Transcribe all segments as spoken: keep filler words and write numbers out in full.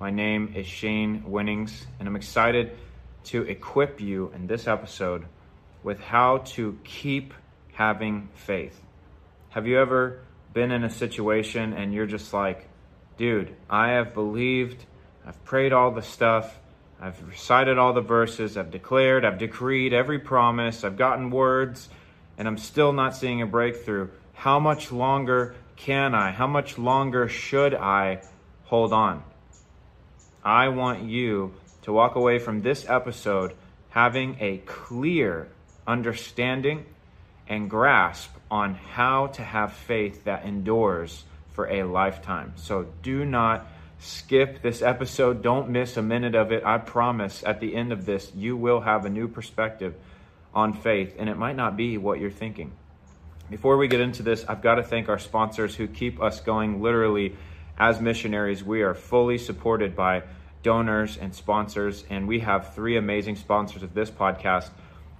My name is Shane Winnings, and I'm excited to equip you in this episode with how to keep having faith. Have you ever been in a situation and you're just like, dude, I have believed, I've prayed all the stuff, I've recited all the verses, I've declared, I've decreed every promise, I've gotten words, and I'm still not seeing a breakthrough. How much longer can I? How much longer should I hold on? I want you to walk away from this episode having a clear understanding and grasp on how to have faith that endures for a lifetime. So do not skip this episode. Don't miss a minute of it. I promise at the end of this, you will have a new perspective on faith, and it might not be what you're thinking. Before we get into this, I've got to thank our sponsors who keep us going literally. As missionaries, we are fully supported by donors and sponsors, and we have three amazing sponsors of this podcast.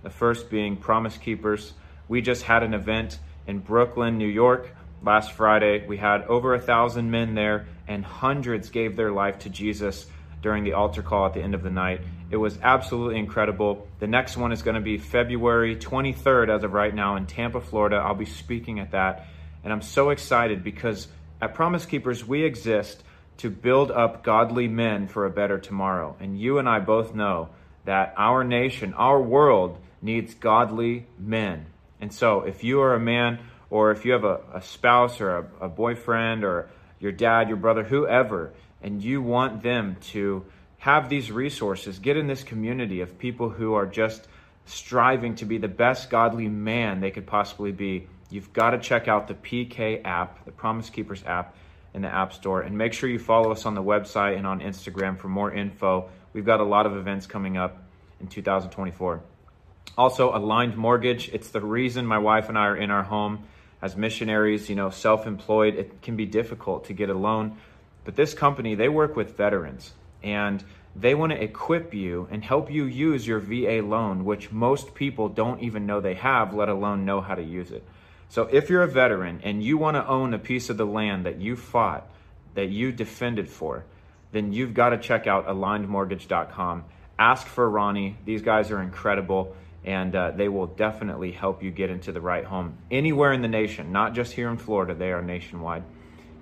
The first being Promise Keepers. We just had an event in Brooklyn, New York last Friday. We had over a thousand men there, and hundreds gave their life to Jesus during the altar call at the end of the night. It was absolutely incredible. The next one is going to be February twenty-third as of right now in Tampa, Florida. I'll be speaking at that, and I'm so excited because at Promise Keepers, we exist to build up godly men for a better tomorrow. And you and I both know that our nation, our world needs godly men. And so if you are a man, or if you have a, a spouse or a, a boyfriend or your dad, your brother, whoever, and you want them to have these resources, get in this community of people who are just striving to be the best godly man they could possibly be. You've got to check out the P K app, the Promise Keepers app in the App Store, and make sure you follow us on the website and on Instagram for more info. We've got a lot of events coming up in two thousand twenty-four. Also, Aligned Mortgage. It's the reason my wife and I are in our home as missionaries, you know, self-employed. It can be difficult to get a loan, but this company, they work with veterans, and they want to equip you and help you use your V A loan, which most people don't even know they have, let alone know how to use it. So if you're a veteran and you want to own a piece of the land that you fought, that you defended for, then you've got to check out aligned mortgage dot com. Ask for Ronnie. These guys are incredible, and uh, they will definitely help you get into the right home anywhere in the nation, not just here in Florida. They are nationwide.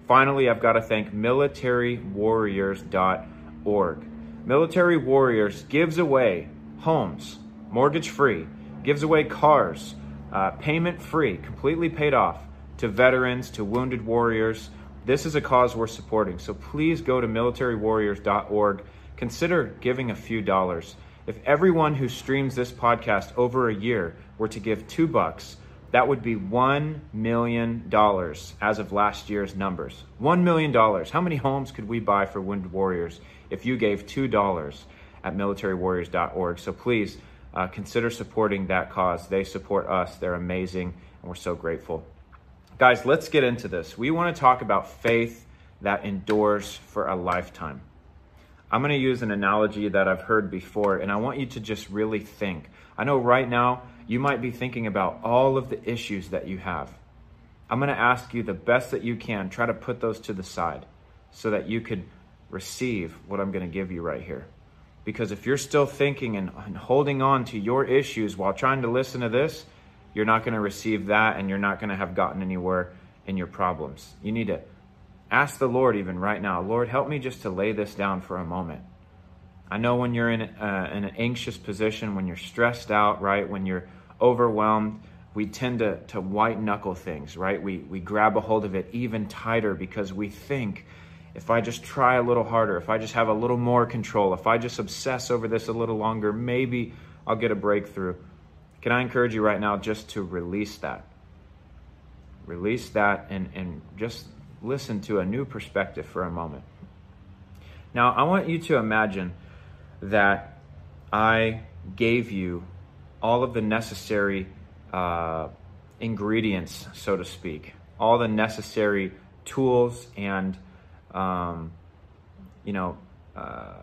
Finally, I've got to thank military warriors dot org. Military Warriors gives away homes, mortgage-free, gives away cars, Uh, payment-free, completely paid off to veterans, to wounded warriors. This is a cause we're supporting. So please go to military warriors dot org. Consider giving a few dollars. If everyone who streams this podcast over a year were to give two bucks, that would be one million dollars as of last year's numbers. one million dollars. How many homes could we buy for wounded warriors if you gave two dollars at military warriors dot org? So please, Uh, consider supporting that cause. They support us. They're amazing, and we're so grateful. Guys, let's get into this. We want to talk about faith that endures for a lifetime. I'm going to use an analogy that I've heard before, and I want you to just really think. I know right now you might be thinking about all of the issues that you have. I'm going to ask you the best that you can, try to put those to the side so that you could receive what I'm going to give you right here. Because if you're still thinking and, and holding on to your issues while trying to listen to this, you're not going to receive that, and you're not going to have gotten anywhere in your problems. You need to ask the Lord even right now, Lord, help me just to lay this down for a moment. I know when you're in uh, an anxious position, when you're stressed out, right, when you're overwhelmed, we tend to, to white knuckle things, right? We, we grab a hold of it even tighter because we think, if I just try a little harder, if I just have a little more control, if I just obsess over this a little longer, maybe I'll get a breakthrough. Can I encourage you right now just to release that? Release that and, and just listen to a new perspective for a moment. Now, I want you to imagine that I gave you all of the necessary uh, ingredients, so to speak, all the necessary tools and, um, you know, uh,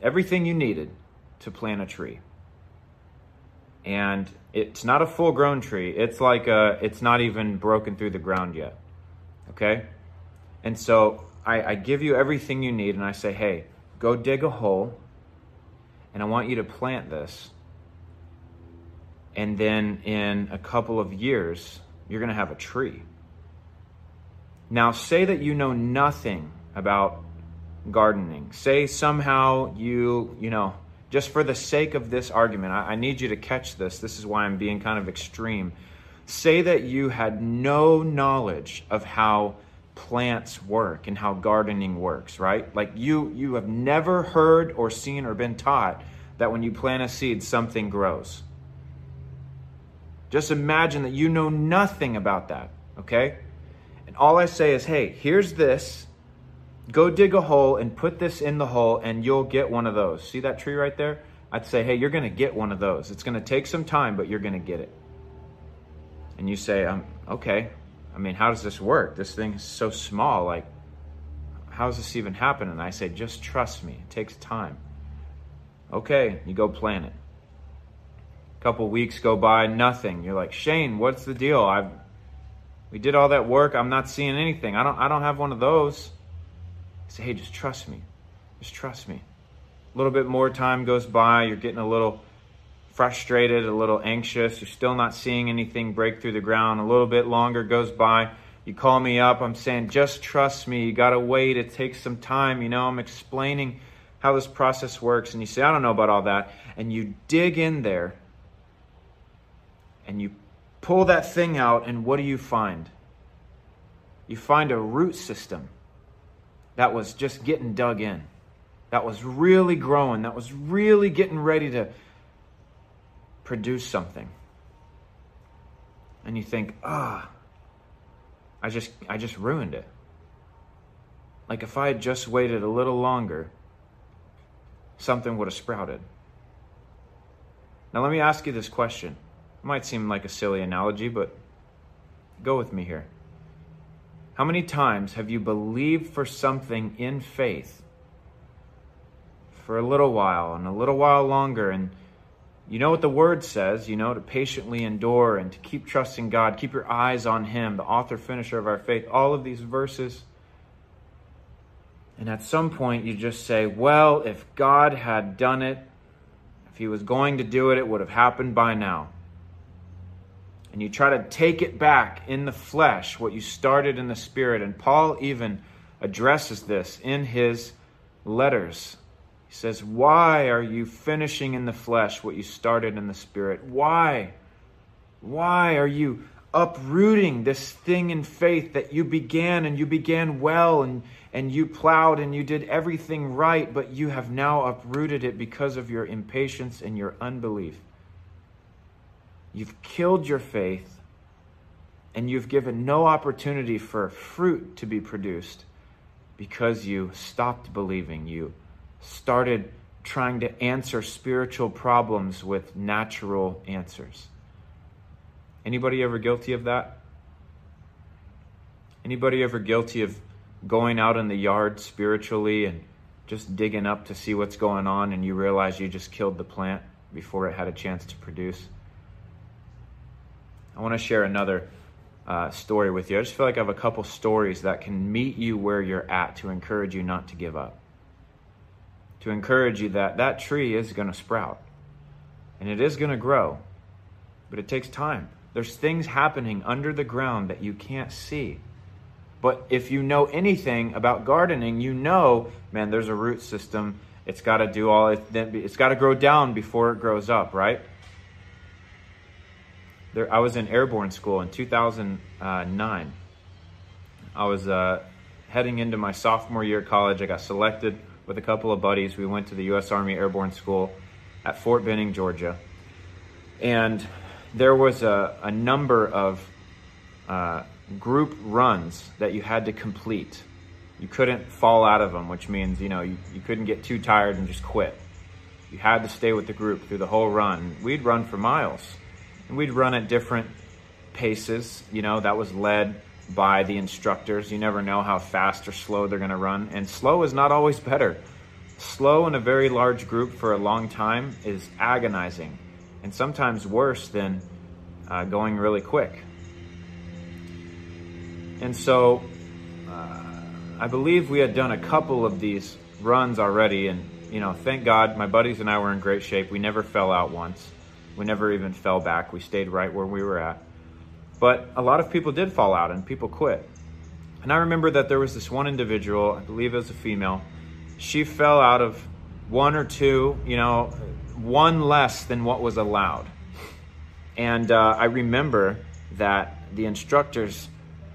everything you needed to plant a tree. And it's not a full-grown tree. It's like a, it's not even broken through the ground yet, okay? And so I, I give you everything you need, and I say, hey, go dig a hole, and I want you to plant this. And then in a couple of years, you're going to have a tree. Now, say that you know nothing about gardening. Say somehow you, you know, just for the sake of this argument, I, I need you to catch this. This is why I'm being kind of extreme. Say that you had no knowledge of how plants work and how gardening works, right? Like you, you have never heard or seen or been taught that when you plant a seed, something grows. Just imagine that you know nothing about that, okay? And all I say is, hey, here's this. Go dig a hole and put this in the hole and you'll get one of those. See that tree right there? I'd say, hey, you're going to get one of those. It's going to take some time, but you're going to get it. And you say, um, okay, I mean, how does this work? This thing is so small. Like, how does this even happen? And I say, just trust me. It takes time. Okay, you go plant it. Couple weeks go by, nothing. You're like, Shane, what's the deal? I've we did all that work. I'm not seeing anything. I don't I don't have one of those. I say, hey, just trust me. Just trust me. A little bit more time goes by. You're getting a little frustrated, a little anxious. You're still not seeing anything break through the ground. A little bit longer goes by. You call me up. I'm saying, just trust me. You got to wait. It takes some time. You know, I'm explaining how this process works. And you say, I don't know about all that. And you dig in there. And you pull that thing out, and what do you find? You find a root system that was just getting dug in, that was really growing, that was really getting ready to produce something. And you think, ah, I just, I just ruined it. Like if I had just waited a little longer, something would have sprouted. Now let me ask you this question. It might seem like a silly analogy, but go with me here. How many times have you believed for something in faith for a little while and a little while longer? And you know what the word says, you know, to patiently endure and to keep trusting God, keep your eyes on him, the author, finisher of our faith, all of these verses. And at some point you just say, well, if God had done it, if he was going to do it, it would have happened by now. And you try to take it back in the flesh, what you started in the spirit. And Paul even addresses this in his letters. He says, why are you finishing in the flesh what you started in the spirit? Why? Why are you uprooting this thing in faith that you began and you began well and, and you plowed and you did everything right, but you have now uprooted it because of your impatience and your unbelief? You've killed your faith and you've given no opportunity for fruit to be produced because you stopped believing. You started trying to answer spiritual problems with natural answers. Anybody ever guilty of that? Anybody ever guilty of going out in the yard spiritually and just digging up to see what's going on and you realize you just killed the plant before it had a chance to produce? I want to share another uh, story with you. I just feel like I have a couple stories that can meet you where you're at to encourage you not to give up, to encourage you that that tree is going to sprout and it is going to grow, but it takes time. There's things happening under the ground that you can't see. But if you know anything about gardening, you know, man, there's a root system. It's got to do all it, it's got to grow down before it grows up, right? There, I was in airborne school in two thousand nine. I was uh, heading into my sophomore year of college. I got selected with a couple of buddies. We went to the U S Army Airborne School at Fort Benning, Georgia. And there was a, a number of uh, group runs that you had to complete. You couldn't fall out of them, which means, you know, you, you couldn't get too tired and just quit. You had to stay with the group through the whole run. We'd run for miles, and we'd run at different paces. You know, that was led by the instructors. You never know how fast or slow they're going to run, and slow is not always better. Slow in a very large group for a long time is agonizing, and sometimes worse than uh, going really quick. And so uh, I believe we had done a couple of these runs already, and you know, thank God my buddies and I were in great shape. We never fell out once. We never even fell back. We stayed right where we were at. But a lot of people did fall out and people quit. And I remember that there was this one individual, I believe it was a female, she fell out of one or two, you know, one less than what was allowed. And uh, I remember that the instructors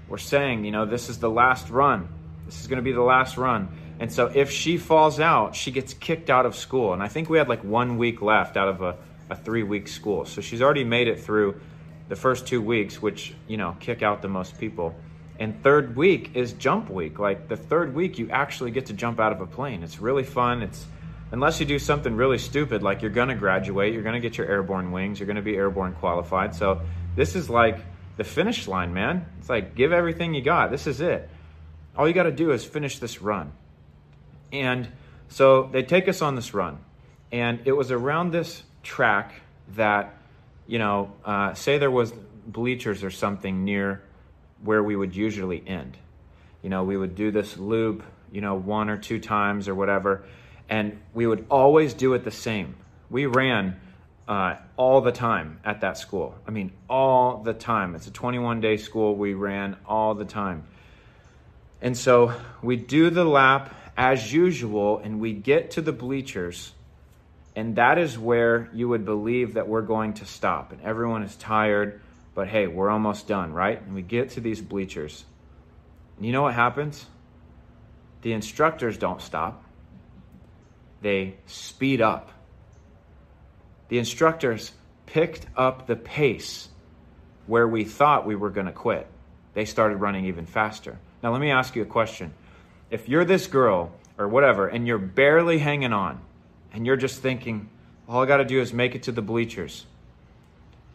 were saying, you know, this is the last run. This is gonna be the last run. And so if she falls out, she gets kicked out of school. And I think we had like one week left out of a, a three week school. So she's already made it through the first two weeks, which, you know, kick out the most people. And third week is jump week. Like the third week, you actually get to jump out of a plane. It's really fun. It's, unless you do something really stupid, like you're gonna graduate, you're gonna get your airborne wings, you're gonna be airborne qualified. So this is like the finish line, man. It's like, give everything you got. This is it. All you gotta do is finish this run. And so they take us on this run. And it was around this track that, you know, uh, say there was bleachers or something near where we would usually end. You know, we would do this loop, you know, one or two times or whatever, and we would always do it the same. We ran uh, all the time at that school. I mean, all the time. It's a twenty-one day school. We ran all the time. And so we do the lap as usual, and we get to the bleachers. And that is where you would believe that we're going to stop. And everyone is tired, but hey, we're almost done, right? And we get to these bleachers. And you know what happens? The instructors don't stop. They speed up. The instructors picked up the pace where we thought we were going to quit. They started running even faster. Now, let me ask you a question. If you're this girl or whatever, and you're barely hanging on, and you're just thinking, all I got to do is make it to the bleachers.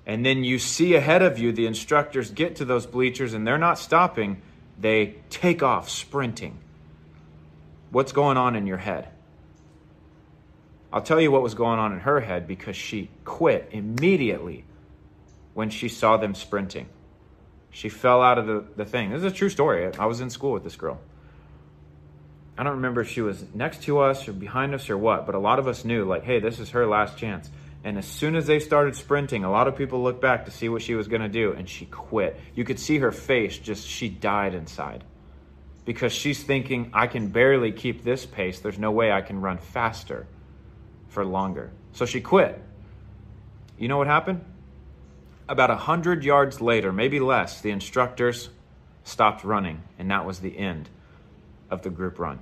And then you see ahead of you, the instructors get to those bleachers and they're not stopping. They take off sprinting. What's going on in your head? I'll tell you what was going on in her head, because she quit immediately when she saw them sprinting. She fell out of the, the thing. This is a true story. I was in school with this girl. I don't remember if she was next to us or behind us or what, but a lot of us knew, like, hey, this is her last chance. And as soon as they started sprinting, a lot of people looked back to see what she was going to do, and she quit. You could see her face, just she died inside, because she's thinking, I can barely keep this pace. There's no way I can run faster for longer. So she quit. You know what happened? About one hundred yards later, maybe less, the instructors stopped running, and that was the end of the group run.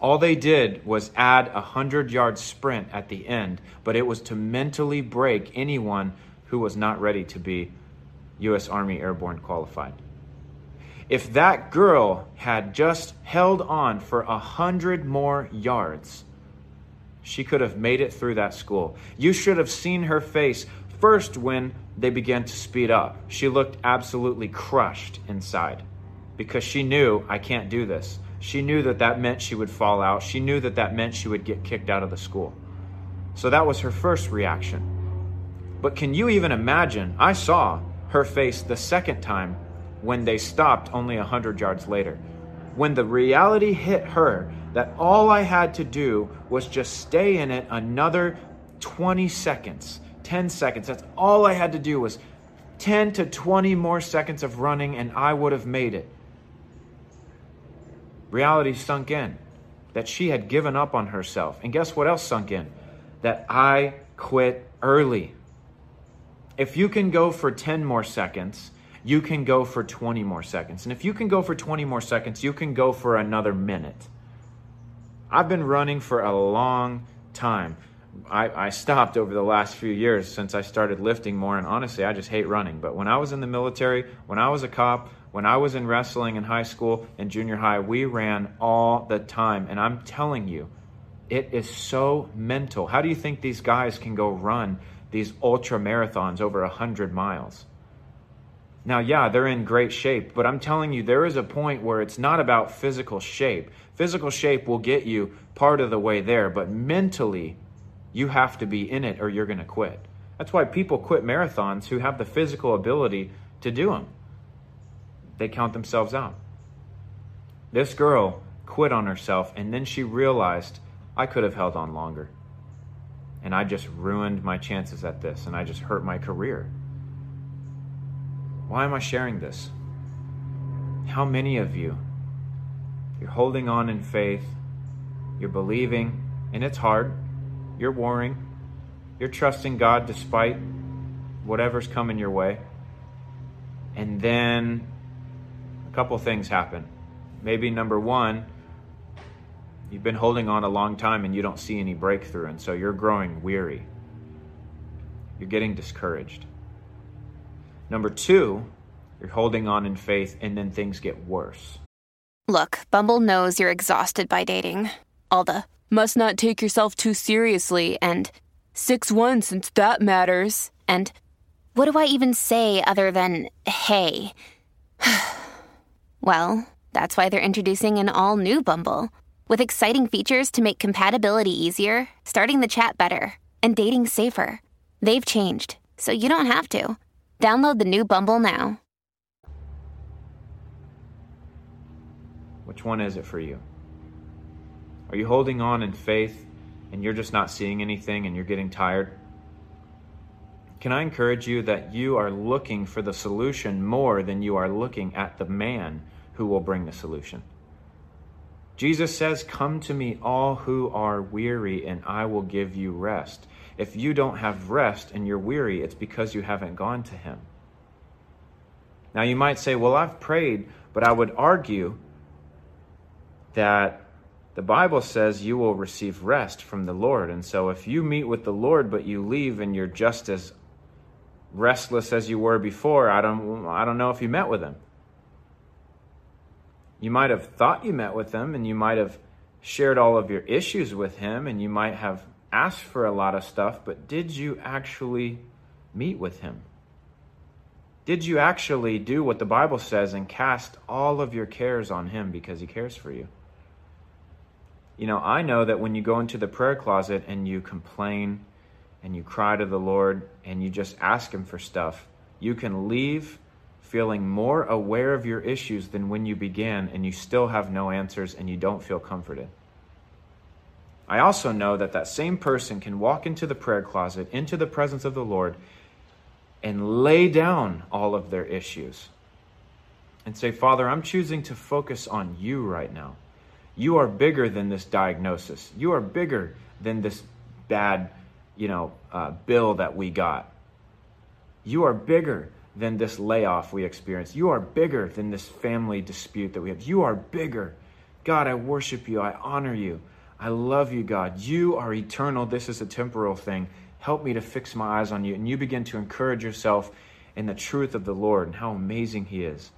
All they did was add a hundred yard sprint at the end, but it was to mentally break anyone who was not ready to be U S Army Airborne qualified. If that girl had just held on for a hundred more yards, she could have made it through that school. You should have seen her face first when they began to speed up. She looked absolutely crushed inside, because she knew, I can't do this. She knew that that meant she would fall out. She knew that that meant she would get kicked out of the school. So that was her first reaction. But can you even imagine? I saw her face the second time when they stopped only one hundred yards later. When the reality hit her that all I had to do was just stay in it another twenty seconds, ten seconds. That's all I had to do was ten to twenty more seconds of running and I would have made it. Reality sunk in that she had given up on herself. And guess what else sunk in? That I quit early. If you can go for ten more seconds, you can go for twenty more seconds. And if you can go for twenty more seconds, you can go for another minute. I've been running for a long time. I, I stopped over the last few years since I started lifting more. And honestly, I just hate running. But when I was in the military, when I was a cop, when I was in wrestling in high school and junior high, we ran all the time. And I'm telling you, it is so mental. How do you think these guys can go run these ultra marathons over one hundred miles? Now, yeah, they're in great shape, but I'm telling you, there is a point where it's not about physical shape. Physical shape will get you part of the way there, but mentally, you have to be in it or you're going to quit. That's why people quit marathons who have the physical ability to do them. They count themselves out. This girl quit on herself, and then she realized, I could have held on longer, and I just ruined my chances at this, and I just hurt my career. Why am I sharing this? How many of you, you're holding on in faith, you're believing, and it's hard, you're warring, you're trusting God despite whatever's coming your way, and then a couple things happen. Maybe number one, you've been holding on a long time and you don't see any breakthrough, and so you're growing weary. You're getting discouraged. Number two, you're holding on in faith, and then things get worse. Look, Bumble knows you're exhausted by dating. All the, must not take yourself too seriously, and six one since that matters, and what do I even say other than, hey? Well, that's why they're introducing an all-new Bumble, with exciting features to make compatibility easier, starting the chat better, and dating safer. They've changed, so you don't have to. Download the new Bumble now. Which one is it for you? Are you holding on in faith and you're just not seeing anything and you're getting tired? Can I encourage you that you are looking for the solution more than you are looking at the man who will bring the solution? Jesus says, "Come to me, all who are weary, and I will give you rest." If you don't have rest and you're weary, it's because you haven't gone to him. Now you might say, well, I've prayed, but I would argue that the Bible says you will receive rest from the Lord. And so if you meet with the Lord, but you leave and you're just as restless as you were before, I don't, I don't know if you met with him. You might have thought you met with him, and you might have shared all of your issues with him, and you might have asked for a lot of stuff, but did you actually meet with him? Did you actually do what the Bible says and cast all of your cares on him because he cares for you? You know, I know that when you go into the prayer closet and you complain and you cry to the Lord and you just ask him for stuff, you can leave feeling more aware of your issues than when you began, and you still have no answers and you don't feel comforted. I also know that that same person can walk into the prayer closet, into the presence of the Lord, and lay down all of their issues and say, Father, I'm choosing to focus on you right now. You are bigger than this diagnosis. You are bigger than this bad, you know, uh, bill that we got. You are bigger than this layoff we experienced. You are bigger than this family dispute that we have. You are bigger. God, I worship you. I honor you. I love you, God. You are eternal. This is a temporal thing. Help me to fix my eyes on you. And you begin to encourage yourself in the truth of the Lord and how amazing he is.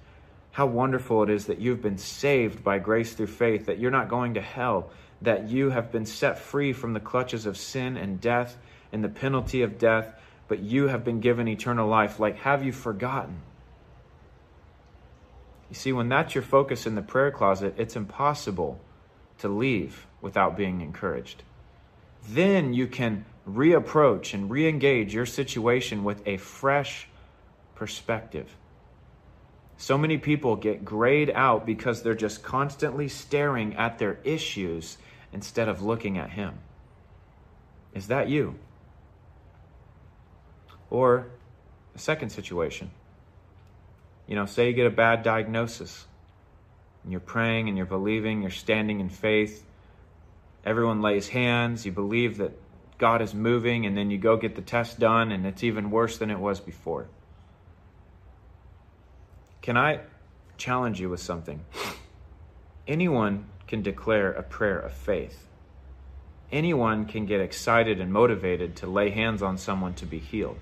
How wonderful it is that you've been saved by grace through faith, that you're not going to hell, that you have been set free from the clutches of sin and death and the penalty of death, but you have been given eternal life. Like, have you forgotten? You see, when that's your focus in the prayer closet, it's impossible to leave without being encouraged. Then you can reapproach and re-engage your situation with a fresh perspective. So many people get grayed out because they're just constantly staring at their issues instead of looking at him. Is that you? Or The second situation, you know, say you get a bad diagnosis and you're praying and you're believing, you're standing in faith. Everyone lays hands. You believe that God is moving, and then you go get the test done and it's even worse than it was before. Can I challenge you with something? Anyone can declare a prayer of faith. Anyone can get excited and motivated to lay hands on someone to be healed.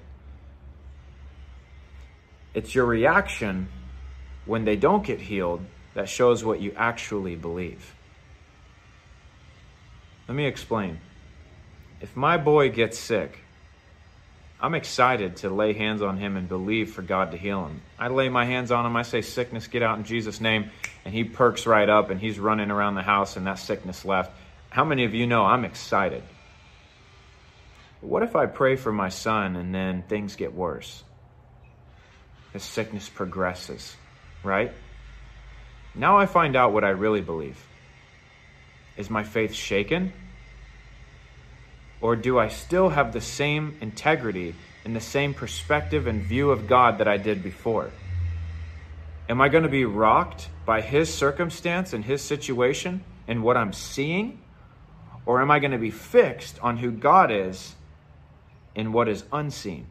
It's your reaction when they don't get healed that shows what you actually believe. Let me explain. If my boy gets sick, I'm excited to lay hands on him and believe for God to heal him. I lay my hands on him. I say, sickness, get out in Jesus' name. And he perks right up and he's running around the house and that sickness left. How many of you know I'm excited? What if I pray for my son and then things get worse? His sickness progresses, right? Now I find out what I really believe. Is my faith shaken? Or do I still have the same integrity and the same perspective and view of God that I did before? Am I going to be rocked by his circumstance and his situation and what I'm seeing? Or am I going to be fixed on who God is and what is unseen?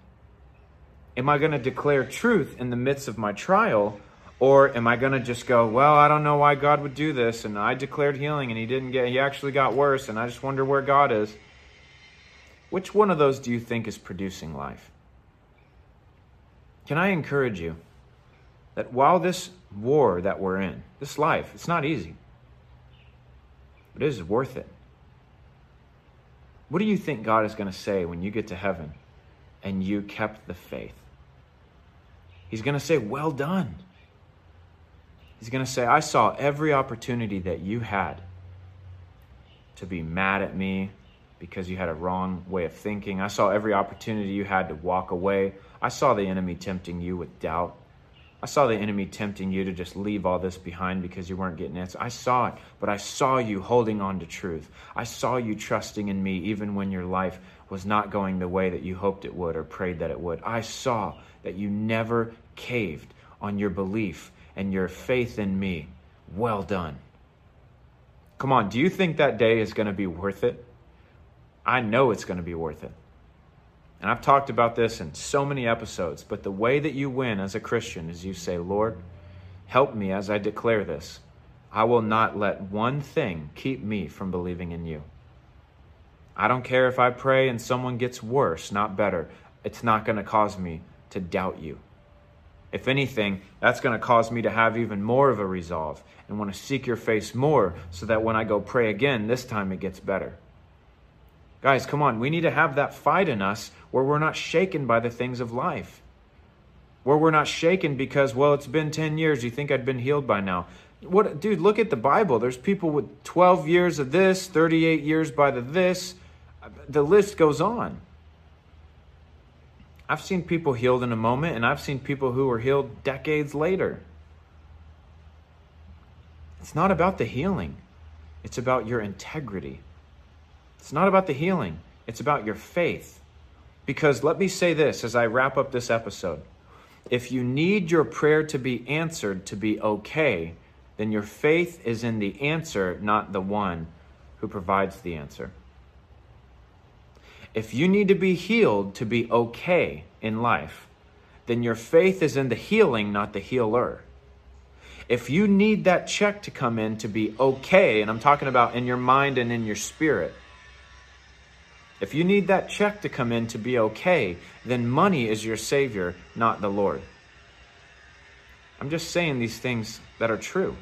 Am I going to declare truth in the midst of my trial? Or am I going to just go, well, I don't know why God would do this, and I declared healing and he didn't get, he actually got worse, and I just wonder where God is? Which one of those do you think is producing life? Can I encourage you that while this war that we're in, this life, it's not easy, but it is worth it. What do you think God is going to say when you get to heaven and you kept the faith? He's going to say, well done. He's going to say, I saw every opportunity that you had to be mad at me because you had a wrong way of thinking. I saw every opportunity you had to walk away. I saw the enemy tempting you with doubt. I saw the enemy tempting you to just leave all this behind because you weren't getting it. I saw it, but I saw you holding on to truth. I saw you trusting in me even when your life was not going the way that you hoped it would or prayed that it would. I saw that you never caved on your belief and your faith in me. Well done. Come on, do you think that day is going to be worth it? I know it's going to be worth it. And I've talked about this in so many episodes, but the way that you win as a Christian is you say, Lord, help me as I declare this. I will not let one thing keep me from believing in you. I don't care if I pray and someone gets worse, not better. It's not going to cause me to doubt you. If anything, that's going to cause me to have even more of a resolve and want to seek your face more so that when I go pray again, this time it gets better. Guys, come on, we need to have that fight in us where we're not shaken by the things of life. Where we're not shaken because, well, it's been ten years, you think I'd been healed by now. What, dude, look at the Bible. There's people with twelve years of this, thirty-eight years by the this. The list goes on. I've seen people healed in a moment, and I've seen people who were healed decades later. It's not about the healing. It's about your integrity. It's not about the healing. It's about your faith. Because let me say this as I wrap up this episode. If you need your prayer to be answered to be okay, then your faith is in the answer, not the one who provides the answer. If you need to be healed to be okay in life, then your faith is in the healing, not the healer. If you need that check to come in to be okay, and I'm talking about in your mind and in your spirit, if you need that check to come in to be okay, then money is your savior, not the Lord. I'm just saying these things that are true.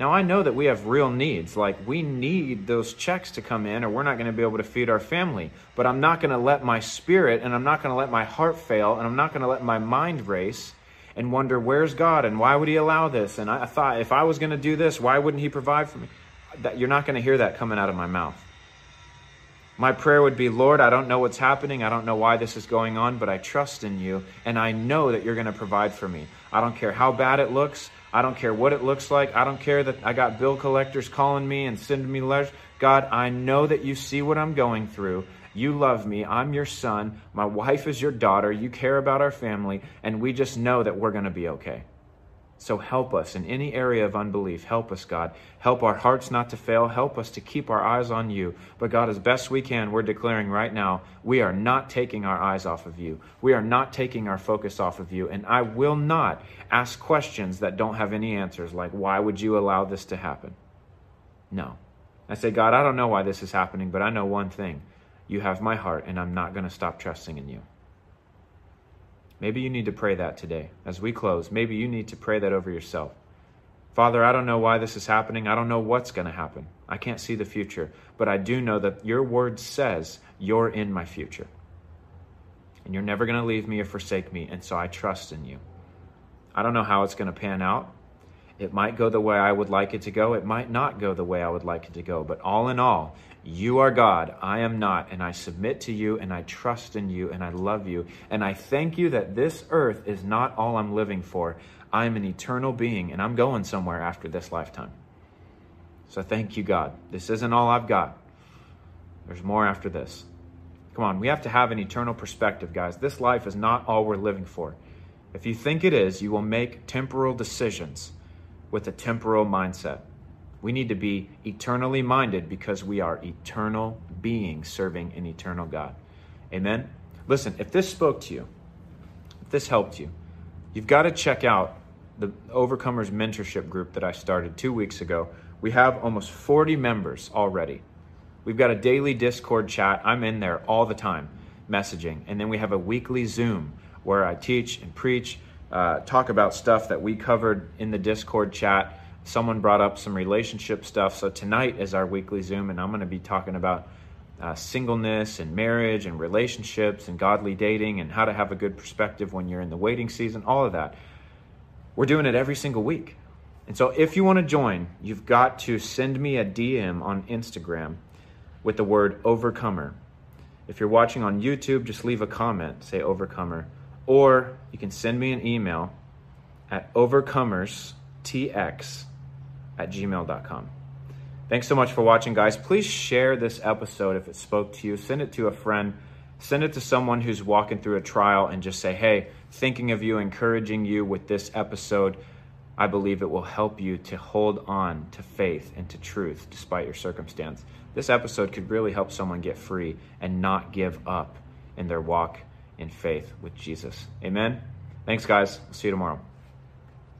Now, I know that we have real needs, like we need those checks to come in or we're not going to be able to feed our family, but I'm not going to let my spirit and I'm not going to let my heart fail and I'm not going to let my mind race and wonder, where's God and why would he allow this? And I thought if I was going to do this, why wouldn't he provide for me? That, you're not going to hear that coming out of my mouth. My prayer would be, Lord, I don't know what's happening. I don't know why this is going on, but I trust in you, and I know that you're going to provide for me. I don't care how bad it looks. I don't care what it looks like. I don't care that I got bill collectors calling me and sending me letters. God, I know that you see what I'm going through, You love me. I'm your son. My wife is your daughter. You care about our family. And we just know that we're going to be okay. So help us in any area of unbelief. Help us, God. Help our hearts not to fail. Help us to keep our eyes on you. But God, as best we can, we're declaring right now, we are not taking our eyes off of you. We are not taking our focus off of you. And I will not ask questions that don't have any answers, like, why would you allow this to happen? No. I say, God, I don't know why this is happening, but I know one thing. You have my heart, and I'm not going to stop trusting in you. Maybe you need to pray that today. As we close, maybe you need to pray that over yourself. Father, I don't know why this is happening. I don't know what's going to happen. I can't see the future, but I do know that your word says you're in my future. And you're never going to leave me or forsake me, and so I trust in you. I don't know how it's going to pan out. It might go the way I would like it to go. It might not go the way I would like it to go. But all in all, you are God. I am not. And I submit to you, and I trust in you, and I love you. And I thank you that this earth is not all I'm living for. I'm an eternal being, and I'm going somewhere after this lifetime. So thank you, God. This isn't all I've got. There's more after this. Come on, we have to have an eternal perspective, guys. This life is not all we're living for. If you think it is, you will make temporal decisions with a temporal mindset. We need to be eternally minded because we are eternal beings serving an eternal God. Amen? Listen, if this spoke to you, if this helped you, you've got to check out the Overcomers Mentorship Group that I started two weeks ago. We have almost forty members already. We've got a daily Discord chat. I'm in there all the time, messaging. And then we have a weekly Zoom where I teach and preach, Uh, talk about stuff that we covered in the Discord chat. Someone brought up some relationship stuff. So tonight is our weekly Zoom, and I'm going to be talking about uh, singleness and marriage and relationships and godly dating and how to have a good perspective when you're in the waiting season, all of that. We're doing it every single week. And so if you want to join, you've got to send me a D M on Instagram with the word Overcomer. If you're watching on YouTube, just leave a comment, say Overcomer. Or you can send me an email at overcomerstx at gmail dot com. Thanks so much for watching, guys. Please share this episode if it spoke to you. Send it to a friend. Send it to someone who's walking through a trial and just say, hey, thinking of you, encouraging you with this episode. I believe it will help you to hold on to faith and to truth despite your circumstance. This episode could really help someone get free and not give up in their walk in faith with Jesus. Amen. Thanks, guys. We'll see you tomorrow.